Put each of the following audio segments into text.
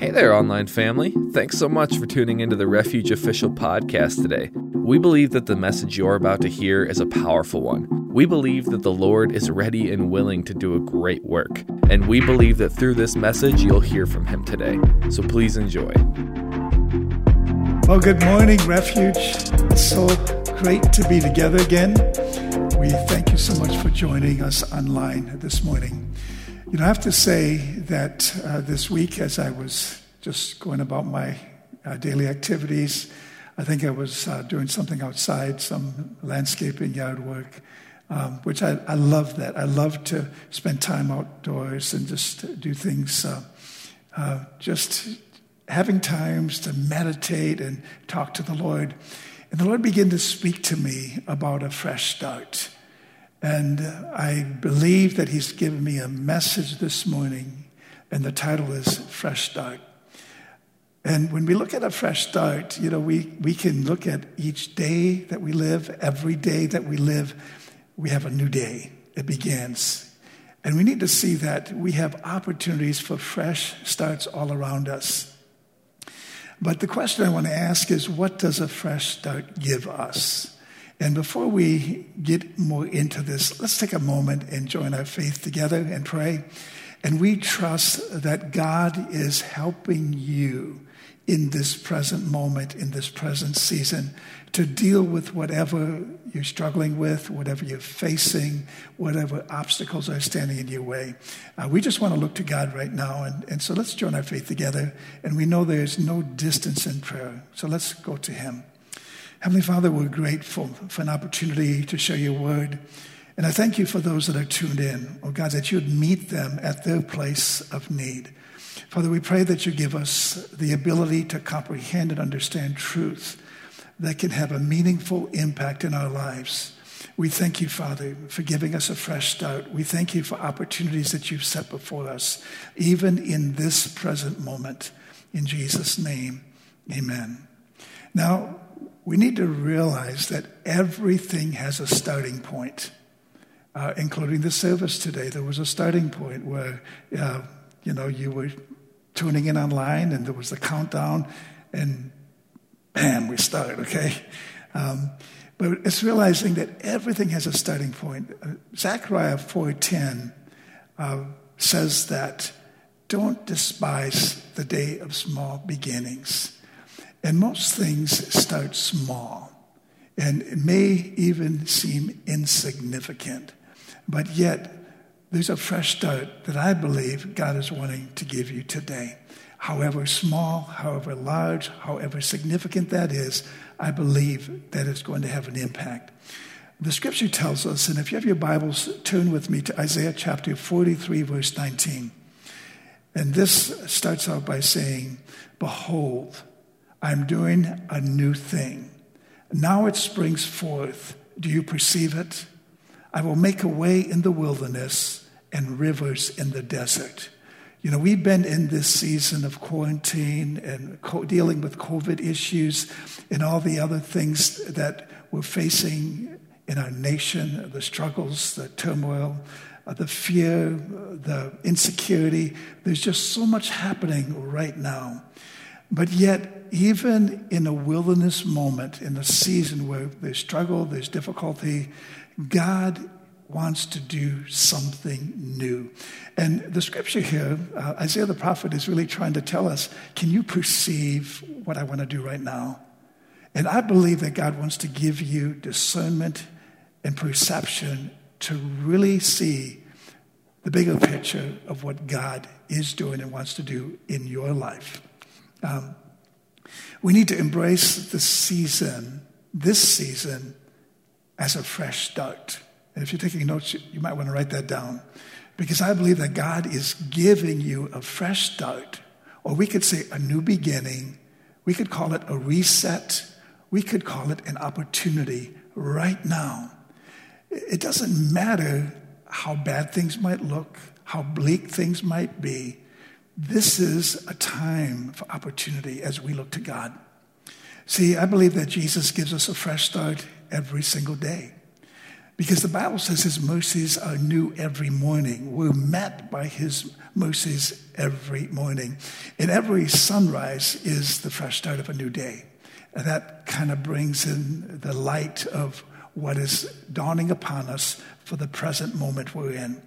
Hey there, online family. Thanks so much for tuning into the Refuge Official Podcast today. We believe that the message you're about to hear is a powerful one. We believe that the Lord is ready and willing to do a great work. And we believe that through this message, you'll hear from Him today. So please enjoy. Well, good morning, Refuge. It's so great to be together again. We thank you so much for joining us online this morning. You know, I have to say that this week, as I was just going about my daily activities, I think I was doing something outside, some landscaping, yard work, which I love that. I love to spend time outdoors and just do things, just having times to meditate and talk to the Lord. And the Lord began to speak to me about a fresh start. And I believe that He's given me a message this morning, and the title is Fresh Start. And when we look at a fresh start, you know, we can look at each day that we live, every day that we live, we have a new day. It begins. And we need to see that we have opportunities for fresh starts all around us. But the question I want to ask is, what does a fresh start give us? And before we get more into this, let's take a moment and join our faith together and pray. And we trust that God is helping you in this present moment, in this present season, to deal with whatever you're struggling with, whatever you're facing, whatever obstacles are standing in your way. We just want to look to God right now. And so let's join our faith together. And we know there's no distance in prayer. So let's go to Him. Heavenly Father, we're grateful for an opportunity to share your word. And I thank you for those that are tuned in, oh God, that you would meet them at their place of need. Father, we pray that you give us the ability to comprehend and understand truth that can have a meaningful impact in our lives. We thank you, Father, for giving us a fresh start. We thank you for opportunities that you've set before us, even in this present moment. In Jesus' name, amen. Now, we need to realize that everything has a starting point, including the service today. There was a starting point where, you were tuning in online and there was the countdown and bam, we start, okay? But it's realizing that everything has a starting point. Zechariah 4:10 says that, don't despise the day of small beginnings. And most things start small, and it may even seem insignificant. But yet, there's a fresh start that I believe God is wanting to give you today. However small, however large, however significant that is, I believe that it's going to have an impact. The Scripture tells us, and if you have your Bibles, turn with me to Isaiah chapter 43, verse 19. And this starts out by saying, behold, I'm doing a new thing. Now it springs forth. Do you perceive it? I will make a way in the wilderness and rivers in the desert. You know, we've been in this season of quarantine and dealing with COVID issues and all the other things that we're facing in our nation, the struggles, the turmoil, the fear, the insecurity. There's just so much happening right now. But yet, even in a wilderness moment, in a season where there's struggle, there's difficulty, God wants to do something new. And the Scripture here, Isaiah the prophet is really trying to tell us, can you perceive what I want to do right now? And I believe that God wants to give you discernment and perception to really see the bigger picture of what God is doing and wants to do in your life. We need to embrace this season, as a fresh start. And if you're taking notes, you might want to write that down. Because I believe that God is giving you a fresh start, or we could say a new beginning. We could call it a reset. We could call it an opportunity right now. It doesn't matter how bad things might look, how bleak things might be. This is a time for opportunity as we look to God. See, I believe that Jesus gives us a fresh start every single day. Because the Bible says his mercies are new every morning. We're met by his mercies every morning. And every sunrise is the fresh start of a new day. And that kind of brings in the light of what is dawning upon us for the present moment we're in.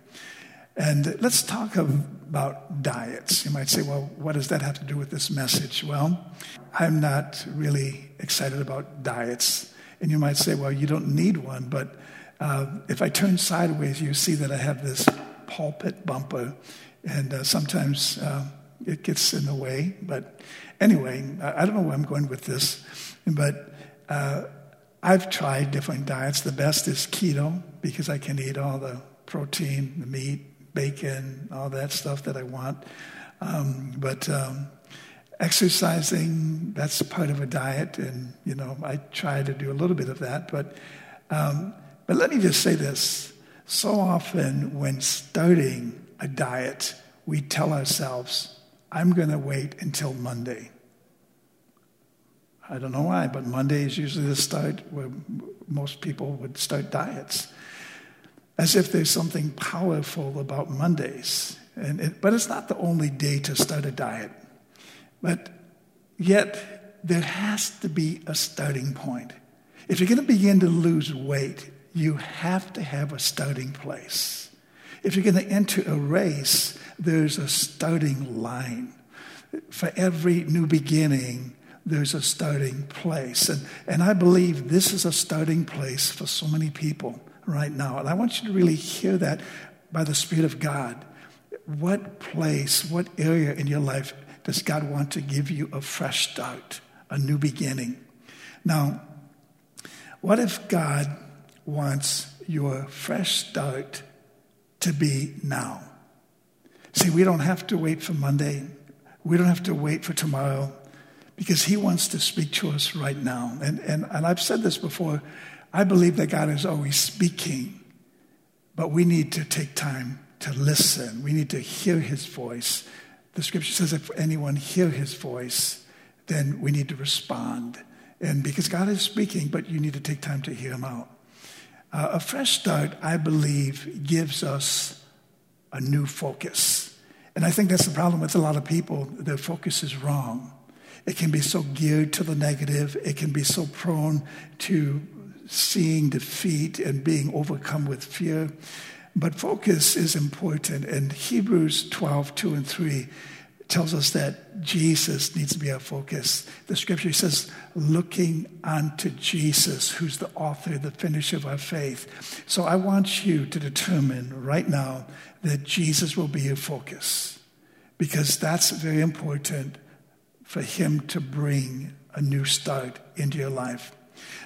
And let's talk about diets. You might say, well, what does that have to do with this message? Well, I'm not really excited about diets. And you might say, well, you don't need one, but if I turn sideways, you see that I have this pulpit bumper, and sometimes it gets in the way. But anyway, I don't know where I'm going with this, but I've tried different diets. The best is keto, because I can eat all the protein, the meat, bacon, all that stuff that I want. Exercising, that's part of a diet, and, you know, I try to do a little bit of that, but but let me just say this. So often when starting a diet, we tell ourselves, I'm going to wait until Monday. I don't know why, but Monday is usually the start where most people would start diets. As if there's something powerful about Mondays. But it's not the only day to start a diet. But yet there has to be a starting point. If you're going to begin to lose weight, you have to have a starting place. If you're going to enter a race, there's a starting line. For every new beginning, there's a starting place. And I believe this is a starting place for so many people right now. And I want you to really hear that by the Spirit of God. What place, what area in your life does God want to give you a fresh start, a new beginning? Now, what if God wants your fresh start to be now? See, we don't have to wait for Monday. We don't have to wait for tomorrow, because he wants to speak to us right now. And I've said this before. I believe that God is always speaking, but we need to take time to listen. We need to hear his voice. The scripture says if anyone hear his voice, then we need to respond. And because God is speaking, but you need to take time to hear him out. A fresh start, I believe, gives us a new focus. And I think that's the problem with a lot of people. Their focus is wrong. It can be so geared to the negative. It can be so prone to seeing defeat and being overcome with fear. But focus is important. And Hebrews 12:2-3 tells us that Jesus needs to be our focus. The scripture says, looking unto Jesus, who's the author, the finisher of our faith. So I want you to determine right now that Jesus will be your focus, because that's very important for him to bring a new start into your life.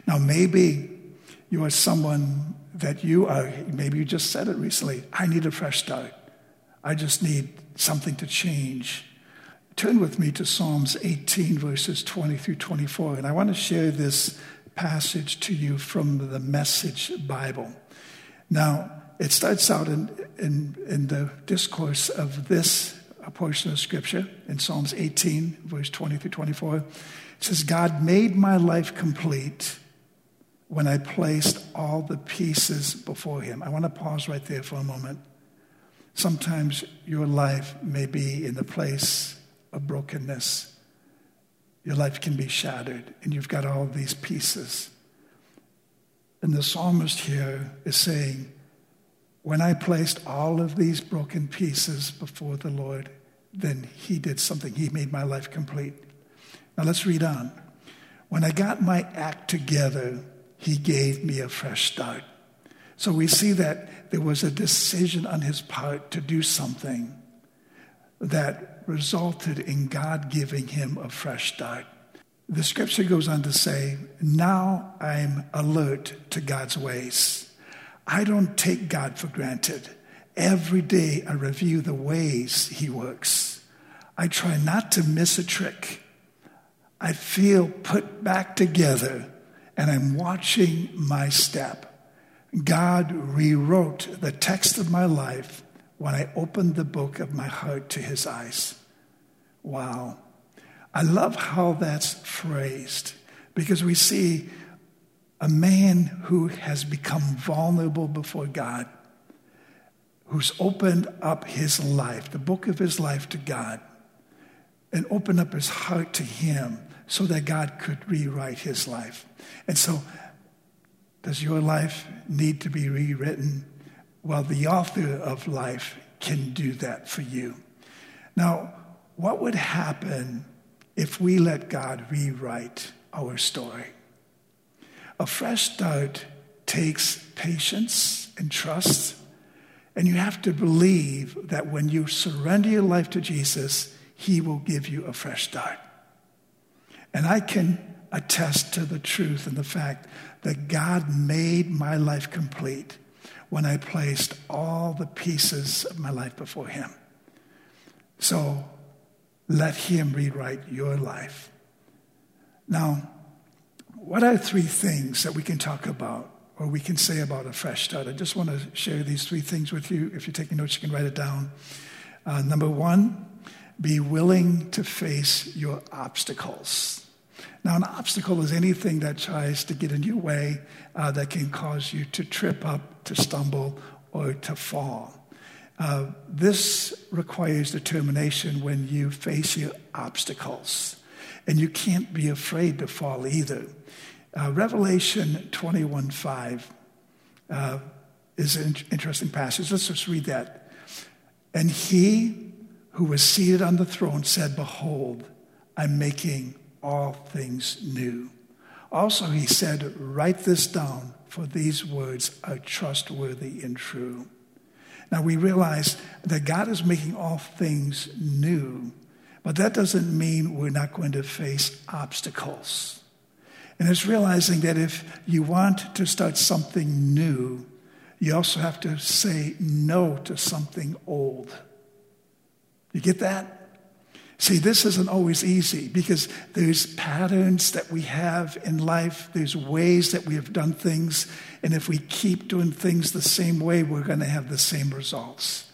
Now, maybe you are someone that maybe you just said it recently, I need a fresh start. I just need something to change. Turn with me to Psalms 18, verses 20-24, and I want to share this passage to you from the Message Bible. Now, it starts out in the discourse of this portion of Scripture in Psalms 18, verse 20-24. It says, God made my life complete when I placed all the pieces before him. I want to pause right there for a moment. Sometimes your life may be in the place of brokenness. Your life can be shattered, and you've got all these pieces. And the psalmist here is saying, when I placed all of these broken pieces before the Lord, then he did something. He made my life complete. Now let's read on. When I got my act together, he gave me a fresh start. So we see that there was a decision on his part to do something that resulted in God giving him a fresh start. The scripture goes on to say, now I'm alert to God's ways. I don't take God for granted. Every day I review the ways he works. I try not to miss a trick. I feel put back together, and I'm watching my step. God rewrote the text of my life when I opened the book of my heart to his eyes. Wow. I love how that's phrased, because we see a man who has become vulnerable before God, who's opened up his life, the book of his life to God, and opened up his heart to him so that God could rewrite his life. And so, does your life need to be rewritten? Well, the author of life can do that for you. Now, what would happen if we let God rewrite our story? A fresh start takes patience and trust, and you have to believe that when you surrender your life to Jesus, he will give you a fresh start. And I can attest to the truth and the fact that God made my life complete when I placed all the pieces of my life before him. So let him rewrite your life. Now, what are three things that we can talk about or we can say about a fresh start? I just want to share these three things with you. If you're taking notes, you can write it down. Number one, be willing to face your obstacles. Now, an obstacle is anything that tries to get in your way that can cause you to trip up, to stumble, or to fall. This requires determination when you face your obstacles. And you can't be afraid to fall either. Revelation 21:5 is an interesting passage. Let's just read that. And he who was seated on the throne said, "Behold, I'm making all things new." Also, he said, "Write this down, for these words are trustworthy and true." Now, we realize that God is making all things new, but that doesn't mean we're not going to face obstacles. And it's realizing that if you want to start something new, you also have to say no to something old. You get that? See, this isn't always easy because there's patterns that we have in life. There's ways that we have done things. And if we keep doing things the same way, we're going to have the same results.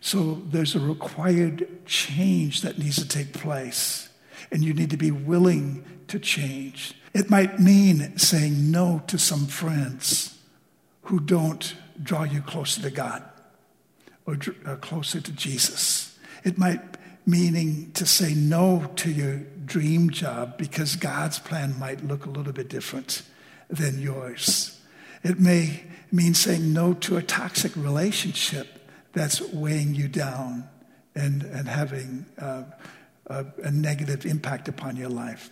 So there's a required change that needs to take place. And you need to be willing to change. It might mean saying no to some friends who don't draw you closer to God or closer to Jesus. It might meaning to say no to your dream job because God's plan might look a little bit different than yours. It may mean saying no to a toxic relationship that's weighing you down and having a negative impact upon your life.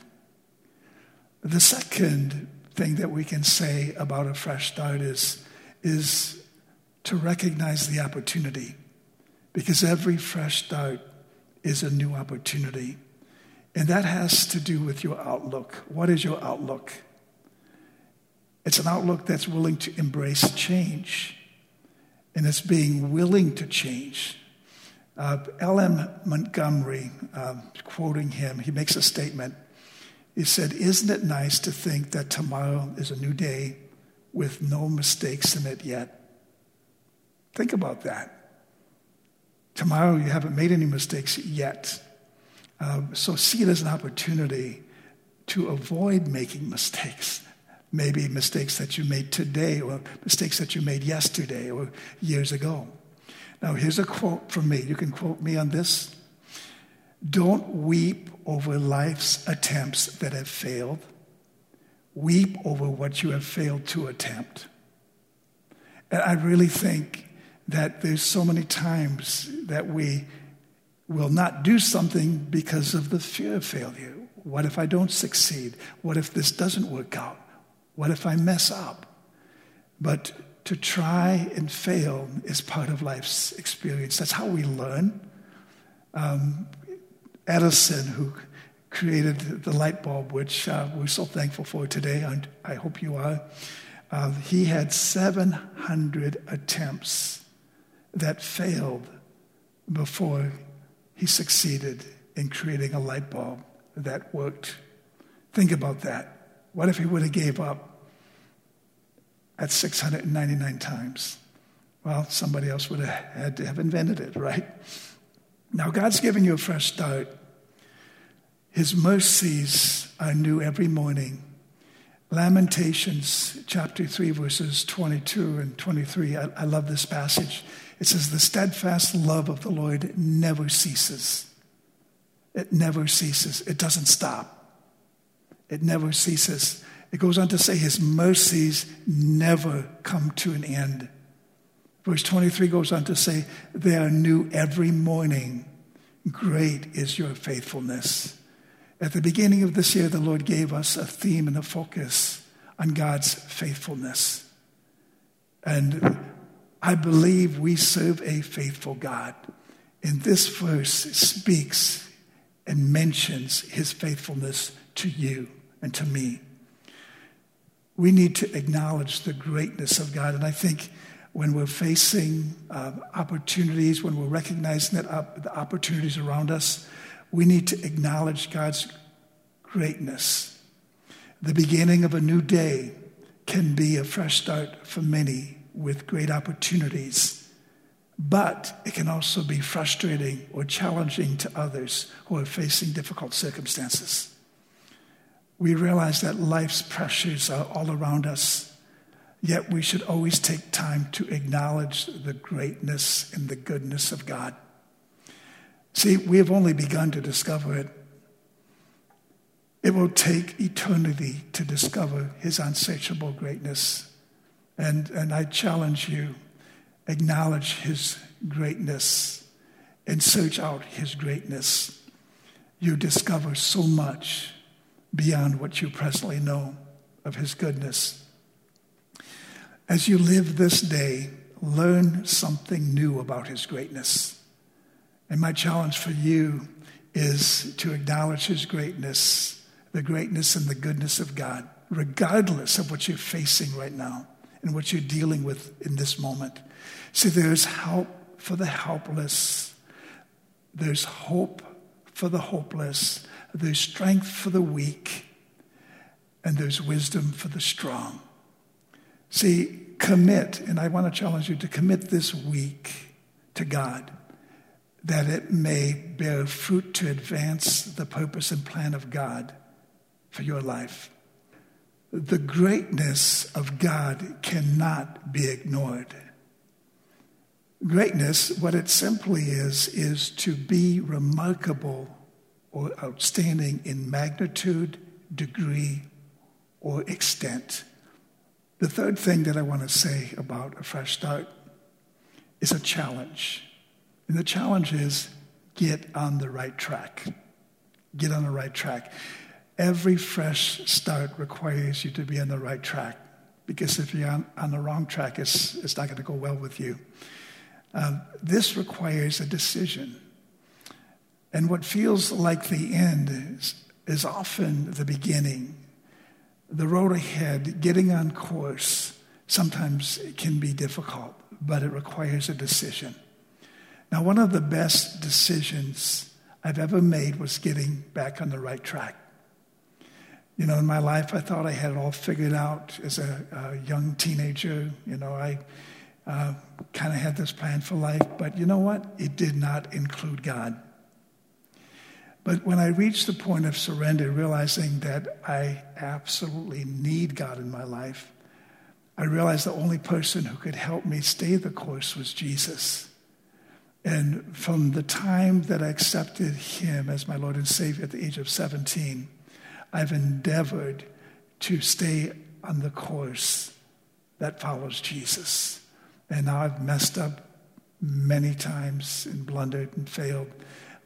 The second thing that we can say about a fresh start is to recognize the opportunity, because every fresh start is a new opportunity. And that has to do with your outlook. What is your outlook? It's an outlook that's willing to embrace change, and it's being willing to change. L.M. Montgomery, quoting him, he makes a statement. He said, "Isn't it nice to think that tomorrow is a new day with no mistakes in it yet?" Think about that. Tomorrow, you haven't made any mistakes yet. So see it as an opportunity to avoid making mistakes. Maybe mistakes that you made today or mistakes that you made yesterday or years ago. Now, here's a quote from me. You can quote me on this. "Don't weep over life's attempts that have failed. Weep over what you have failed to attempt." And I really think that there's so many times that we will not do something because of the fear of failure. What if I don't succeed? What if this doesn't work out? What if I mess up? But to try and fail is part of life's experience. That's how we learn. Edison, who created the light bulb, which we're so thankful for today, and I hope you are, he had 700 attempts that failed before he succeeded in creating a light bulb that worked. Think about that. What if he would have gave up at 699 times? Well, somebody else would have had to have invented it, right? Now, God's giving you a fresh start. His mercies are new every morning. Lamentations chapter 3, verses 22 and 23. I love this passage. It says, the steadfast love of the Lord never ceases. It never ceases. It doesn't stop. It never ceases. It goes on to say his mercies never come to an end. Verse 23 goes on to say, they are new every morning. Great is your faithfulness. At the beginning of this year, the Lord gave us a theme and a focus on God's faithfulness. And I believe we serve a faithful God. And this verse speaks and mentions his faithfulness to you and to me. We need to acknowledge the greatness of God. And I think when we're facing opportunities, when we're recognizing that the opportunities around us, we need to acknowledge God's greatness. The beginning of a new day can be a fresh start for many with great opportunities, but it can also be frustrating or challenging to others who are facing difficult circumstances. We realize that life's pressures are all around us, yet we should always take time to acknowledge the greatness and the goodness of God. See, we have only begun to discover it. It will take eternity to discover his unsearchable greatness. And I challenge you, acknowledge his greatness and search out his greatness. You discover so much beyond what you presently know of his goodness. As you live this day, learn something new about his greatness. And my challenge for you is to acknowledge his greatness, the greatness and the goodness of God, regardless of what you're facing right now and what you're dealing with in this moment. See, there's help for the helpless. There's hope for the hopeless. There's strength for the weak. And there's wisdom for the strong. See, commit, and I want to challenge you to commit this week to God, that it may bear fruit to advance the purpose and plan of God for your life. The greatness of God cannot be ignored. Greatness, what it simply is to be remarkable or outstanding in magnitude, degree, or extent. The third thing that I want to say about a fresh start is a challenge. And the challenge is get on the right track. Get on the right track. Every fresh start requires you to be on the right track, because if you're on the wrong track, it's not going to go well with you. This requires a decision. And what feels like the end is often the beginning. The road ahead, getting on course, sometimes can be difficult, but it requires a decision. Now, one of the best decisions I've ever made was getting back on the right track. You know, in my life, I thought I had it all figured out as a young teenager. You know, I kind of had this plan for life, but you know what? It did not include God. But when I reached the point of surrender, realizing that I absolutely need God in my life, I realized the only person who could help me stay the course was Jesus. And from the time that I accepted him as my Lord and Savior at the age of 17, I've endeavored to stay on the course that follows Jesus. And now I've messed up many times and blundered and failed,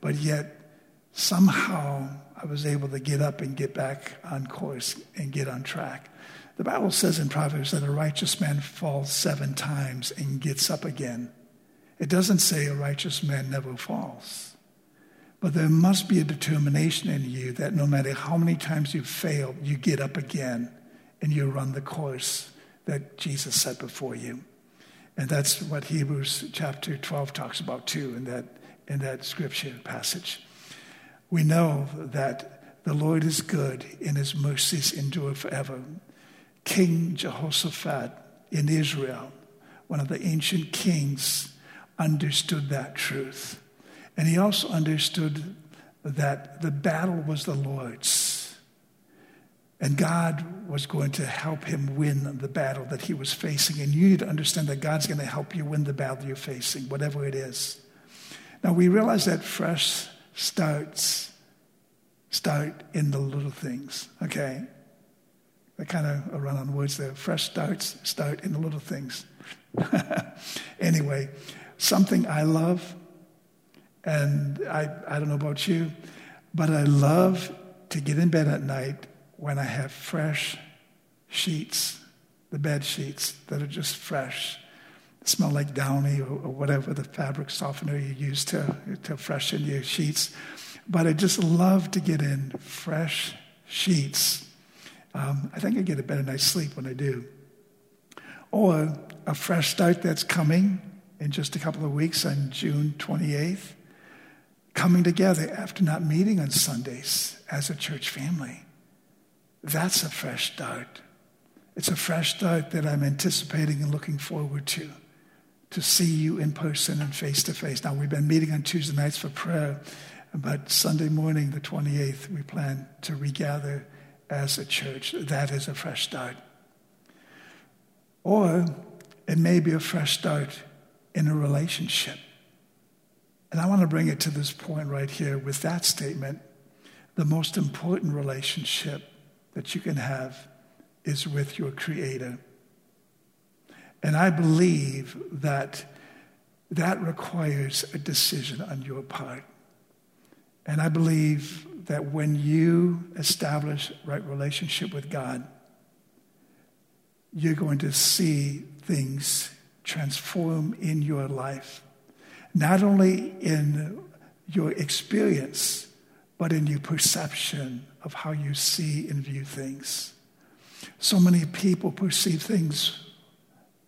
but yet somehow I was able to get up and get back on course and get on track. The Bible says in Proverbs that a righteous man falls 7 times and gets up again. It doesn't say a righteous man never falls. But there must be a determination in you that no matter how many times you fail, you get up again and you run the course that Jesus set before you. And that's what Hebrews chapter 12 talks about too in that scripture passage. We know that the Lord is good and his mercies endure forever. King Jehoshaphat in Israel, one of the ancient kings, understood that truth. And he also understood that the battle was the Lord's. And God was going to help him win the battle that he was facing. And you need to understand that God's going to help you win the battle you're facing, whatever it is. Now, we realize that fresh starts start in the little things, okay? I kind of run on words there. Fresh starts start in the little things. Anyway, something I love, and I don't know about you, but I love to get in bed at night when I have fresh sheets, the bed sheets that are just fresh. They smell like downy or whatever the fabric softener you use to freshen your sheets. But I just love to get in fresh sheets. I think I get a better night's sleep when I do. Or a fresh start that's coming in just a couple of weeks on June 28th. Coming together after not meeting on Sundays as a church family. That's a fresh start. It's a fresh start that I'm anticipating and looking forward to see you in person and face-to-face. Now, we've been meeting on Tuesday nights for prayer, but Sunday morning, the 28th, we plan to regather as a church. That is a fresh start. Or it may be a fresh start in a relationship. And I want to bring it to this point right here with that statement. The most important relationship that you can have is with your Creator. And I believe that requires a decision on your part. And I believe that when you establish right relationship with God, you're going to see things transform in your life, not only in your experience, but in your perception of how you see and view things. So many people perceive things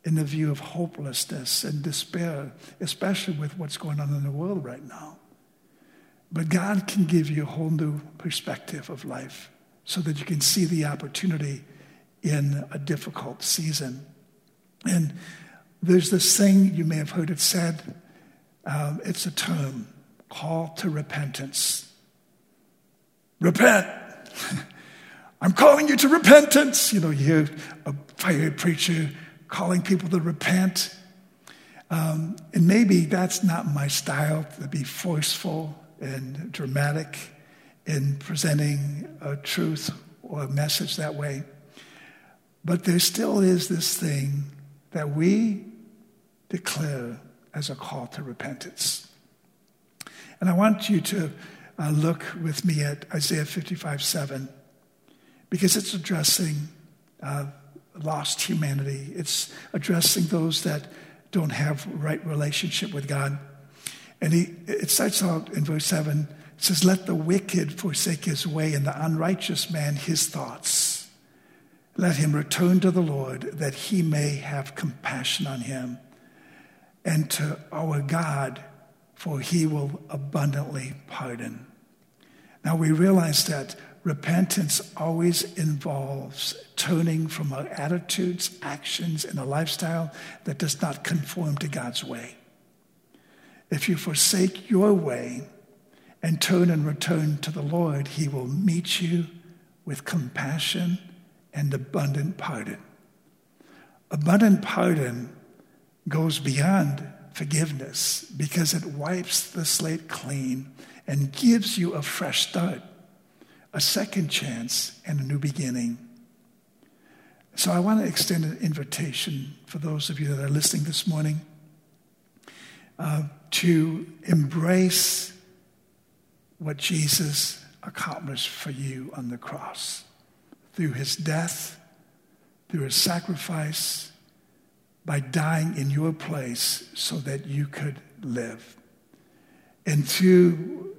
in the view of hopelessness and despair, especially with what's going on in the world right now. But God can give you a whole new perspective of life so that you can see the opportunity in a difficult season. And there's this thing, you may have heard it said, it's a term, call to repentance. Repent. I'm calling you to repentance. You know, you hear a fiery preacher calling people to repent. And maybe that's not my style, to be forceful and dramatic in presenting a truth or a message that way. But there still is this thing that we declare as a call to repentance. And I want you to look with me at Isaiah 55:7, because it's addressing lost humanity. It's addressing those that don't have right relationship with God. And it starts out in verse 7. It says, "Let the wicked forsake his way, and the unrighteous man his thoughts. Let him return to the Lord, that he may have compassion on him, and to our God, for he will abundantly pardon." Now we realize that repentance always involves turning from our attitudes, actions, and a lifestyle that does not conform to God's way. If you forsake your way and turn and return to the Lord, he will meet you with compassion and abundant pardon. Abundant pardon goes beyond forgiveness, because it wipes the slate clean and gives you a fresh start, a second chance, and a new beginning. So I want to extend an invitation for those of you that are listening this morning to embrace what Jesus accomplished for you on the cross. Through his death, through his sacrifice, by dying in your place so that you could live. And through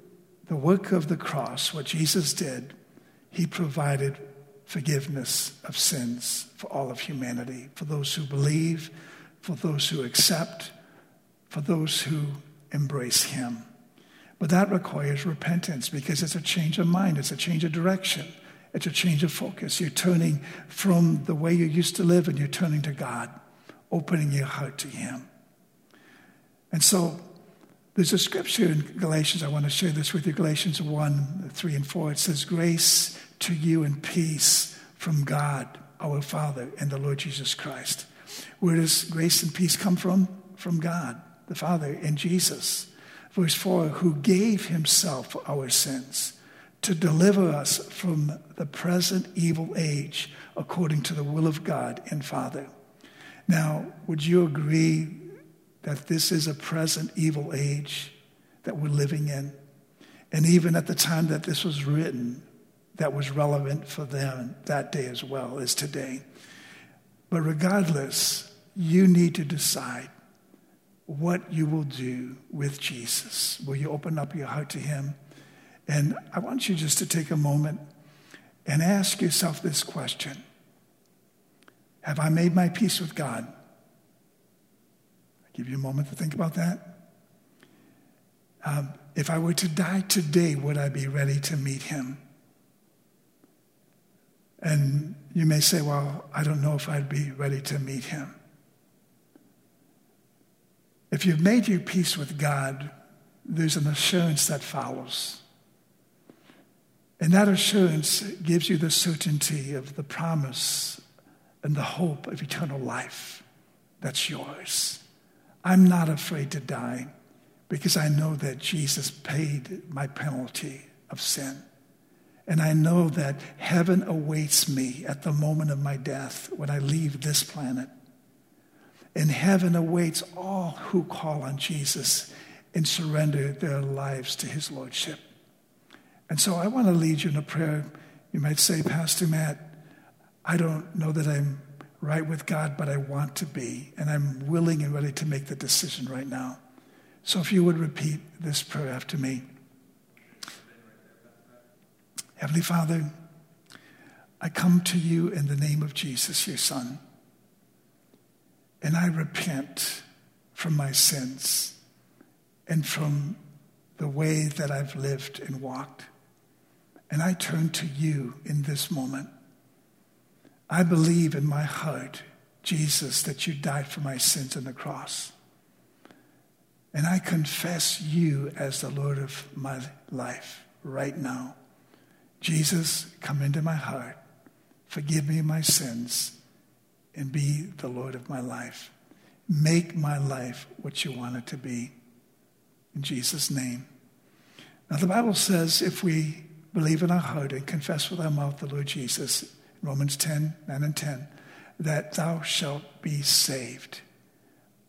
the work of the cross, what Jesus did, he provided forgiveness of sins for all of humanity, for those who believe, for those who accept, for those who embrace him. But that requires repentance, because it's a change of mind, it's a change of direction, it's a change of focus. You're turning from the way you used to live and you're turning to God, opening your heart to him. And so there's a scripture in Galatians, I want to share this with you, Galatians 1:3-4. It says, "Grace to you in peace from God, our Father, and the Lord Jesus Christ. Where does grace and peace come from? From God, the Father, and Jesus. Verse 4, who gave himself for our sins to deliver us from the present evil age according to the will of God and Father. Now, would you agree that this is a present evil age that we're living in? And even at the time that this was written, that was relevant for them that day as well as today. But regardless, you need to decide what you will do with Jesus. Will you open up your heart to him? And I want you just to take a moment and ask yourself this question. Have I made my peace with God? I'll give you a moment to think about that. If I were to die today, would I be ready to meet him? And you may say, well, I don't know if I'd be ready to meet him. If you've made your peace with God, there's an assurance that follows. And that assurance gives you the certainty of the promise and the hope of eternal life that's yours. I'm not afraid to die because I know that Jesus paid my penalty of sin. And I know that heaven awaits me at the moment of my death when I leave this planet. And heaven awaits all who call on Jesus and surrender their lives to his lordship. And so I want to lead you in a prayer. You might say, Pastor Matt, I don't know that I'm right with God, but I want to be, and I'm willing and ready to make the decision right now. So if you would repeat this prayer after me. Heavenly Father, I come to you in the name of Jesus, your Son, and I repent from my sins and from the way that I've lived and walked. And I turn to you in this moment. I believe in my heart, Jesus, that you died for my sins on the cross. And I confess you as the Lord of my life right now. Jesus, come into my heart, forgive me my sins, and be the Lord of my life. Make my life what you want it to be. In Jesus' name. Now the Bible says if we believe in our heart and confess with our mouth the Lord Jesus, Romans 10, 9 and 10, that thou shalt be saved.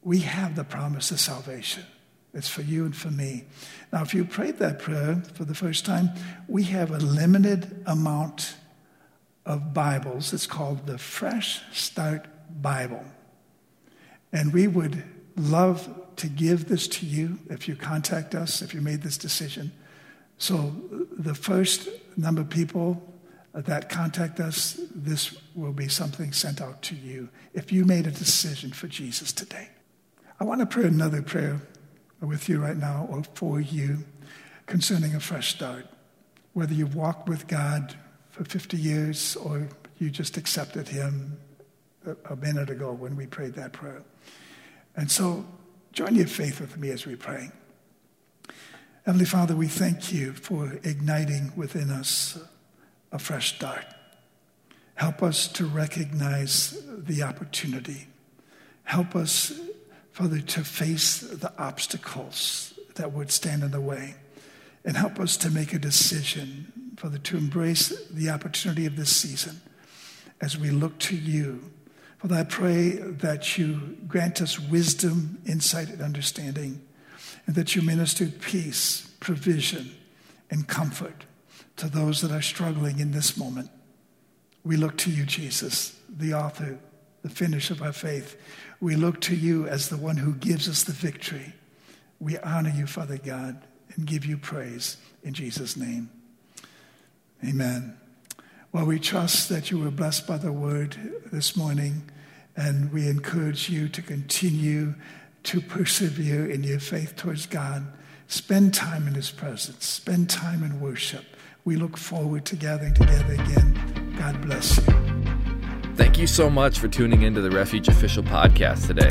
We have the promise of salvation. It's for you and for me. Now, if you prayed that prayer for the first time, we have a limited amount of Bibles. It's called the Fresh Start Bible. And we would love to give this to you if you contact us, if you made this decision. So the first number of people that contact us, this will be something sent out to you if you made a decision for Jesus today. I want to pray another prayer with you right now or for you concerning a fresh start. Whether you've walked with God for 50 years or you just accepted him a minute ago when we prayed that prayer. And so join your faith with me as we pray. Heavenly Father, we thank you for igniting within us a fresh start. Help us to recognize the opportunity. Help us, Father, to face the obstacles that would stand in the way, and help us to make a decision, Father, to embrace the opportunity of this season as we look to you. Father, I pray that you grant us wisdom, insight, and understanding, and that you minister peace, provision, and comfort to those that are struggling in this moment. We look to you, Jesus, the author, the finish of our faith. We look to you as the one who gives us the victory. We honor you, Father God, and give you praise in Jesus' name. Amen. Well, we trust that you were blessed by the word this morning, and we encourage you to continue to persevere in your faith towards God. Spend time in his presence. Spend time in worship. We look forward to gathering together again. God bless you. Thank you so much for tuning into the Refuge Official Podcast today.